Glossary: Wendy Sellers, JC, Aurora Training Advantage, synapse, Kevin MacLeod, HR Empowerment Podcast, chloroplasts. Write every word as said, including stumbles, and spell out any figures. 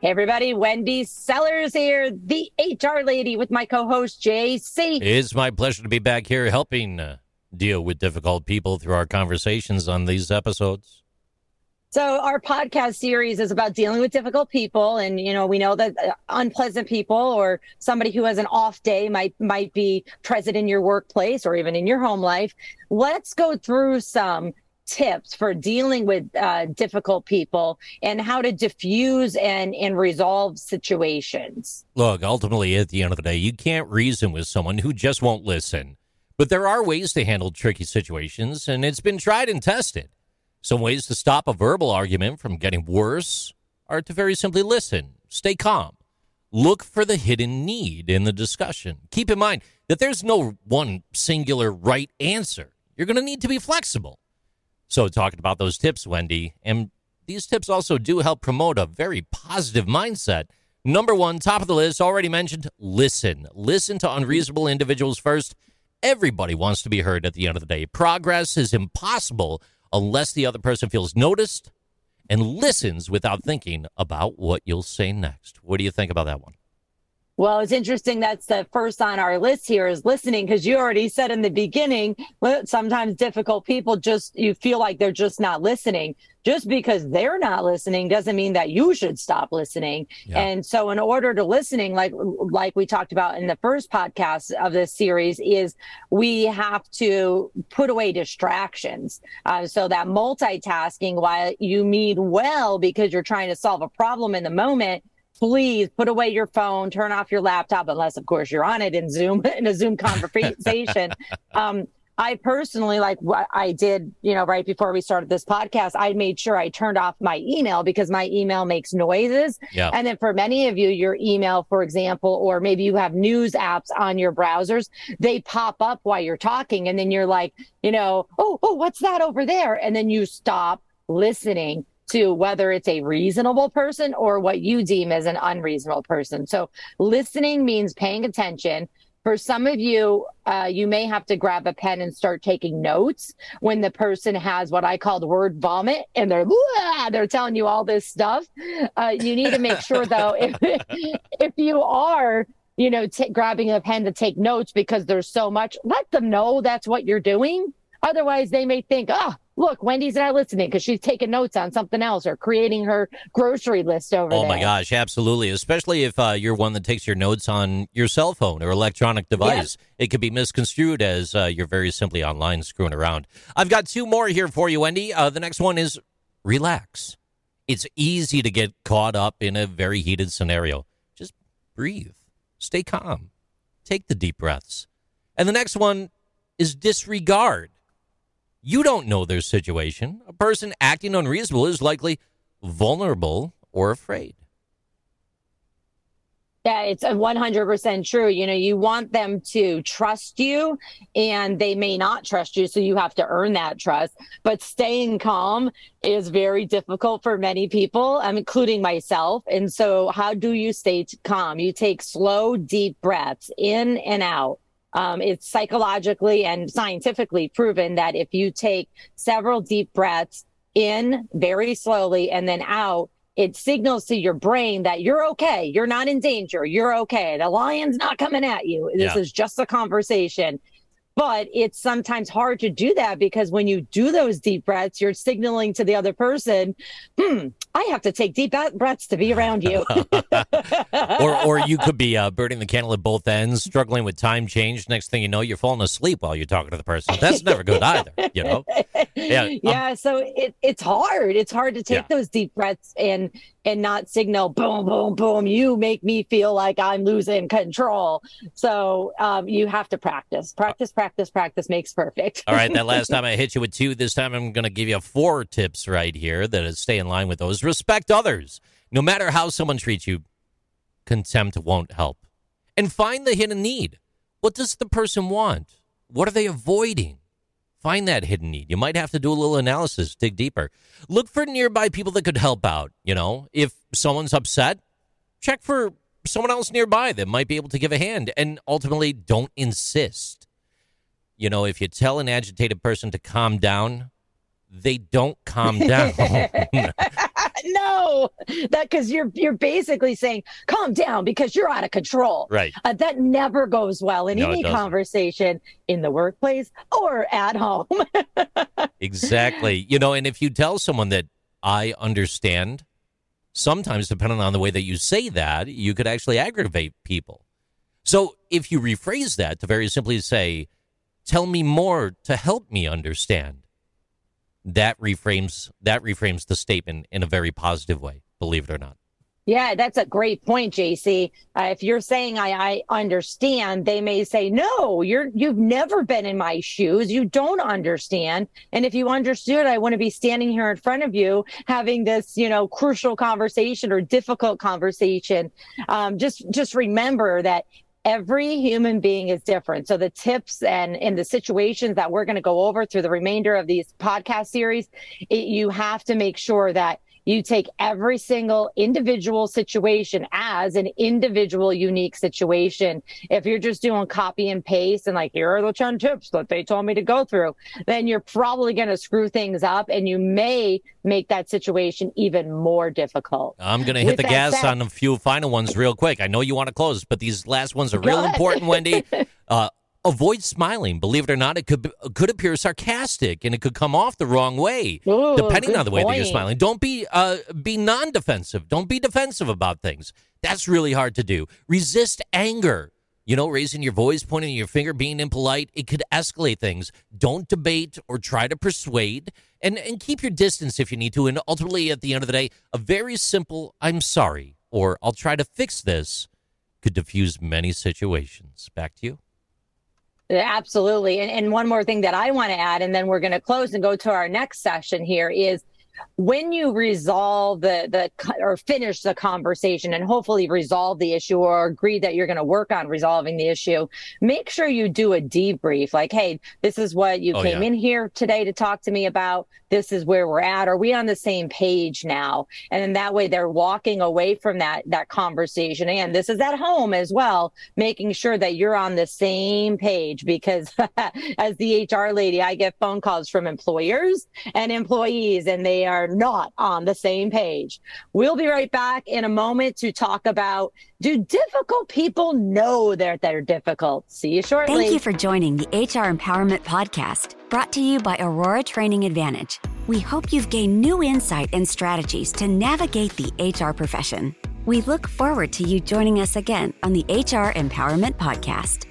Hey everybody, Wendy Sellers here, the H R lady, with my co-host J C. It's my pleasure to be back here helping uh, deal with difficult people through our conversations on these episodes. So our podcast series is about dealing with difficult people, and you know, we know that uh, unpleasant people or somebody who has an off day might might be present in your workplace or even in your home life. Let's go through some tips for dealing with uh, difficult people and how to diffuse and, and resolve situations. Look, ultimately, at the end of the day, you can't reason with someone who just won't listen. But there are ways to handle tricky situations, and it's been tried and tested. Some ways to stop a verbal argument from getting worse are to very simply listen, stay calm, look for the hidden need in the discussion. Keep in mind that there's no one singular right answer. You're going to need to be flexible. So talking about those tips, Wendy, and these tips also do help promote a very positive mindset. Number one, top of the list, already mentioned, listen. Listen to unreasonable individuals first. Everybody wants to be heard at the end of the day. Progress is impossible unless the other person feels noticed and listens without thinking about what you'll say next. What do you think about that one? Well, it's interesting. That's the first on our list here is listening, because you already said in the beginning, sometimes difficult people just, you feel like they're just not listening. Just because they're not listening doesn't mean that you should stop listening. Yeah. And so in order to listening, like like we talked about in the first podcast of this series, is we have to put away distractions. Uh, so that multitasking, while you mean well because you're trying to solve a problem in the moment, please put away your phone, turn off your laptop, unless, of course, you're on it in Zoom, in a Zoom conversation. um, I personally, like what I did, you know, right before we started this podcast, I made sure I turned off my email because my email makes noises. Yeah. And then for many of you, your email, for example, or maybe you have news apps on your browsers, they pop up while you're talking. And then you're like, you know, oh, oh, what's that over there? And then you stop listening to whether it's a reasonable person or what you deem as an unreasonable person. So listening means paying attention. For some of you, uh, you may have to grab a pen and start taking notes when the person has what I called word vomit, and they're they're telling you all this stuff. Uh, you need to make sure, though, if, if you are, you know, t- grabbing a pen to take notes because there's so much, let them know that's what you're doing. Otherwise, they may think, oh, look, Wendy's not listening because she's taking notes on something else or creating her grocery list over there. Oh, my gosh. Absolutely. Especially if uh, you're one that takes your notes on your cell phone or electronic device. Yeah. It could be misconstrued as uh, you're very simply online screwing around. I've got two more here for you, Wendy. Uh, the next one is relax. It's easy to get caught up in a very heated scenario. Just breathe. Stay calm. Take the deep breaths. And the next one is disregard. You don't know their situation. A person acting unreasonable is likely vulnerable or afraid. Yeah, it's one hundred percent true. You know, you want them to trust you, and they may not trust you, so you have to earn that trust. But staying calm is very difficult for many people, including myself. And so how do you stay calm? You take slow, deep breaths in and out. Um, it's psychologically and scientifically proven that if you take several deep breaths in very slowly and then out, it signals to your brain that you're okay. You're not in danger. You're okay. The lion's not coming at you. This yeah. is just a conversation. But it's sometimes hard to do that because when you do those deep breaths, you're signaling to the other person, hmm, I have to take deep breaths to be around you. or or you could be uh, burning the candle at both ends, struggling with time change. Next thing you know, you're falling asleep while you're talking to the person. That's never good either, you know? Yeah, yeah um, so it, it's hard. It's hard to take yeah. those deep breaths and and not signal, boom, boom, boom, you make me feel like I'm losing control. So um, you have to practice. Practice, practice, practice makes perfect. All right, that last time I hit you with two. This time I'm going to give you four tips right here that stay in line with those. Respect others. No matter how someone treats you, contempt won't help. And find the hidden need. What does the person want? What are they avoiding? Find that hidden need. You might have to do a little analysis, dig deeper. Look for nearby people that could help out. You know, if someone's upset, check for someone else nearby that might be able to give a hand. And ultimately, don't insist. You know, if you tell an agitated person to calm down, they don't calm down. No, that because you're you're basically saying, calm down because you're out of control. Right. Uh, that never goes well in no, any conversation in the workplace or at home. Exactly. You know, and if you tell someone that I understand, sometimes depending on the way that you say that, you could actually aggravate people. So if you rephrase that to very simply say, tell me more to help me understand. That reframes that reframes the statement in a very positive way, believe it or not. Yeah, that's a great point, J C. Uh, if you're saying I, I understand, they may say, no, you're, you've never been in my shoes. You don't understand. And if you understood, I wouldn't be standing here in front of you having this, you know, crucial conversation or difficult conversation. Um, just just remember that every human being is different. So the tips and in the situations that we're going to go over through the remainder of these podcast series, it, you have to make sure that you take every single individual situation as an individual unique situation. If you're just doing copy and paste and like, here are the ten tips that they told me to go through, then you're probably going to screw things up and you may make that situation even more difficult. I'm going to hit With the gas fact- on a few final ones real quick. I know you want to close, but these last ones are real important, Wendy. Uh, Avoid smiling. Believe it or not, it could could appear sarcastic, and it could come off the wrong way, Ooh, depending on the way point. that you're smiling. Don't be uh, be non-defensive. Don't be defensive about things. That's really hard to do. Resist anger. You know, raising your voice, pointing your finger, being impolite, it could escalate things. Don't debate or try to persuade, and, and keep your distance if you need to. And ultimately, at the end of the day, a very simple, I'm sorry, or I'll try to fix this, could diffuse many situations. Back to you. Absolutely. And, and one more thing that I want to add, and then we're going to close and go to our next session here, is when you resolve the, the or finish the conversation and hopefully resolve the issue or agree that you're going to work on resolving the issue, make sure you do a debrief. Like, hey, this is what you oh, came yeah. in here today to talk to me about. This is where we're at. Are we on the same page now? And then that way they're walking away from that, that conversation. And this is at home as well, making sure that you're on the same page, because as the H R lady, I get phone calls from employers and employees, and they are not on the same page. We'll be right back in a moment to talk about, do difficult people know that they're difficult? See you shortly. Thank you for joining the H R Empowerment Podcast, brought to you by Aurora Training Advantage. We hope you've gained new insight and strategies to navigate the H R profession. We look forward to you joining us again on the H R Empowerment Podcast.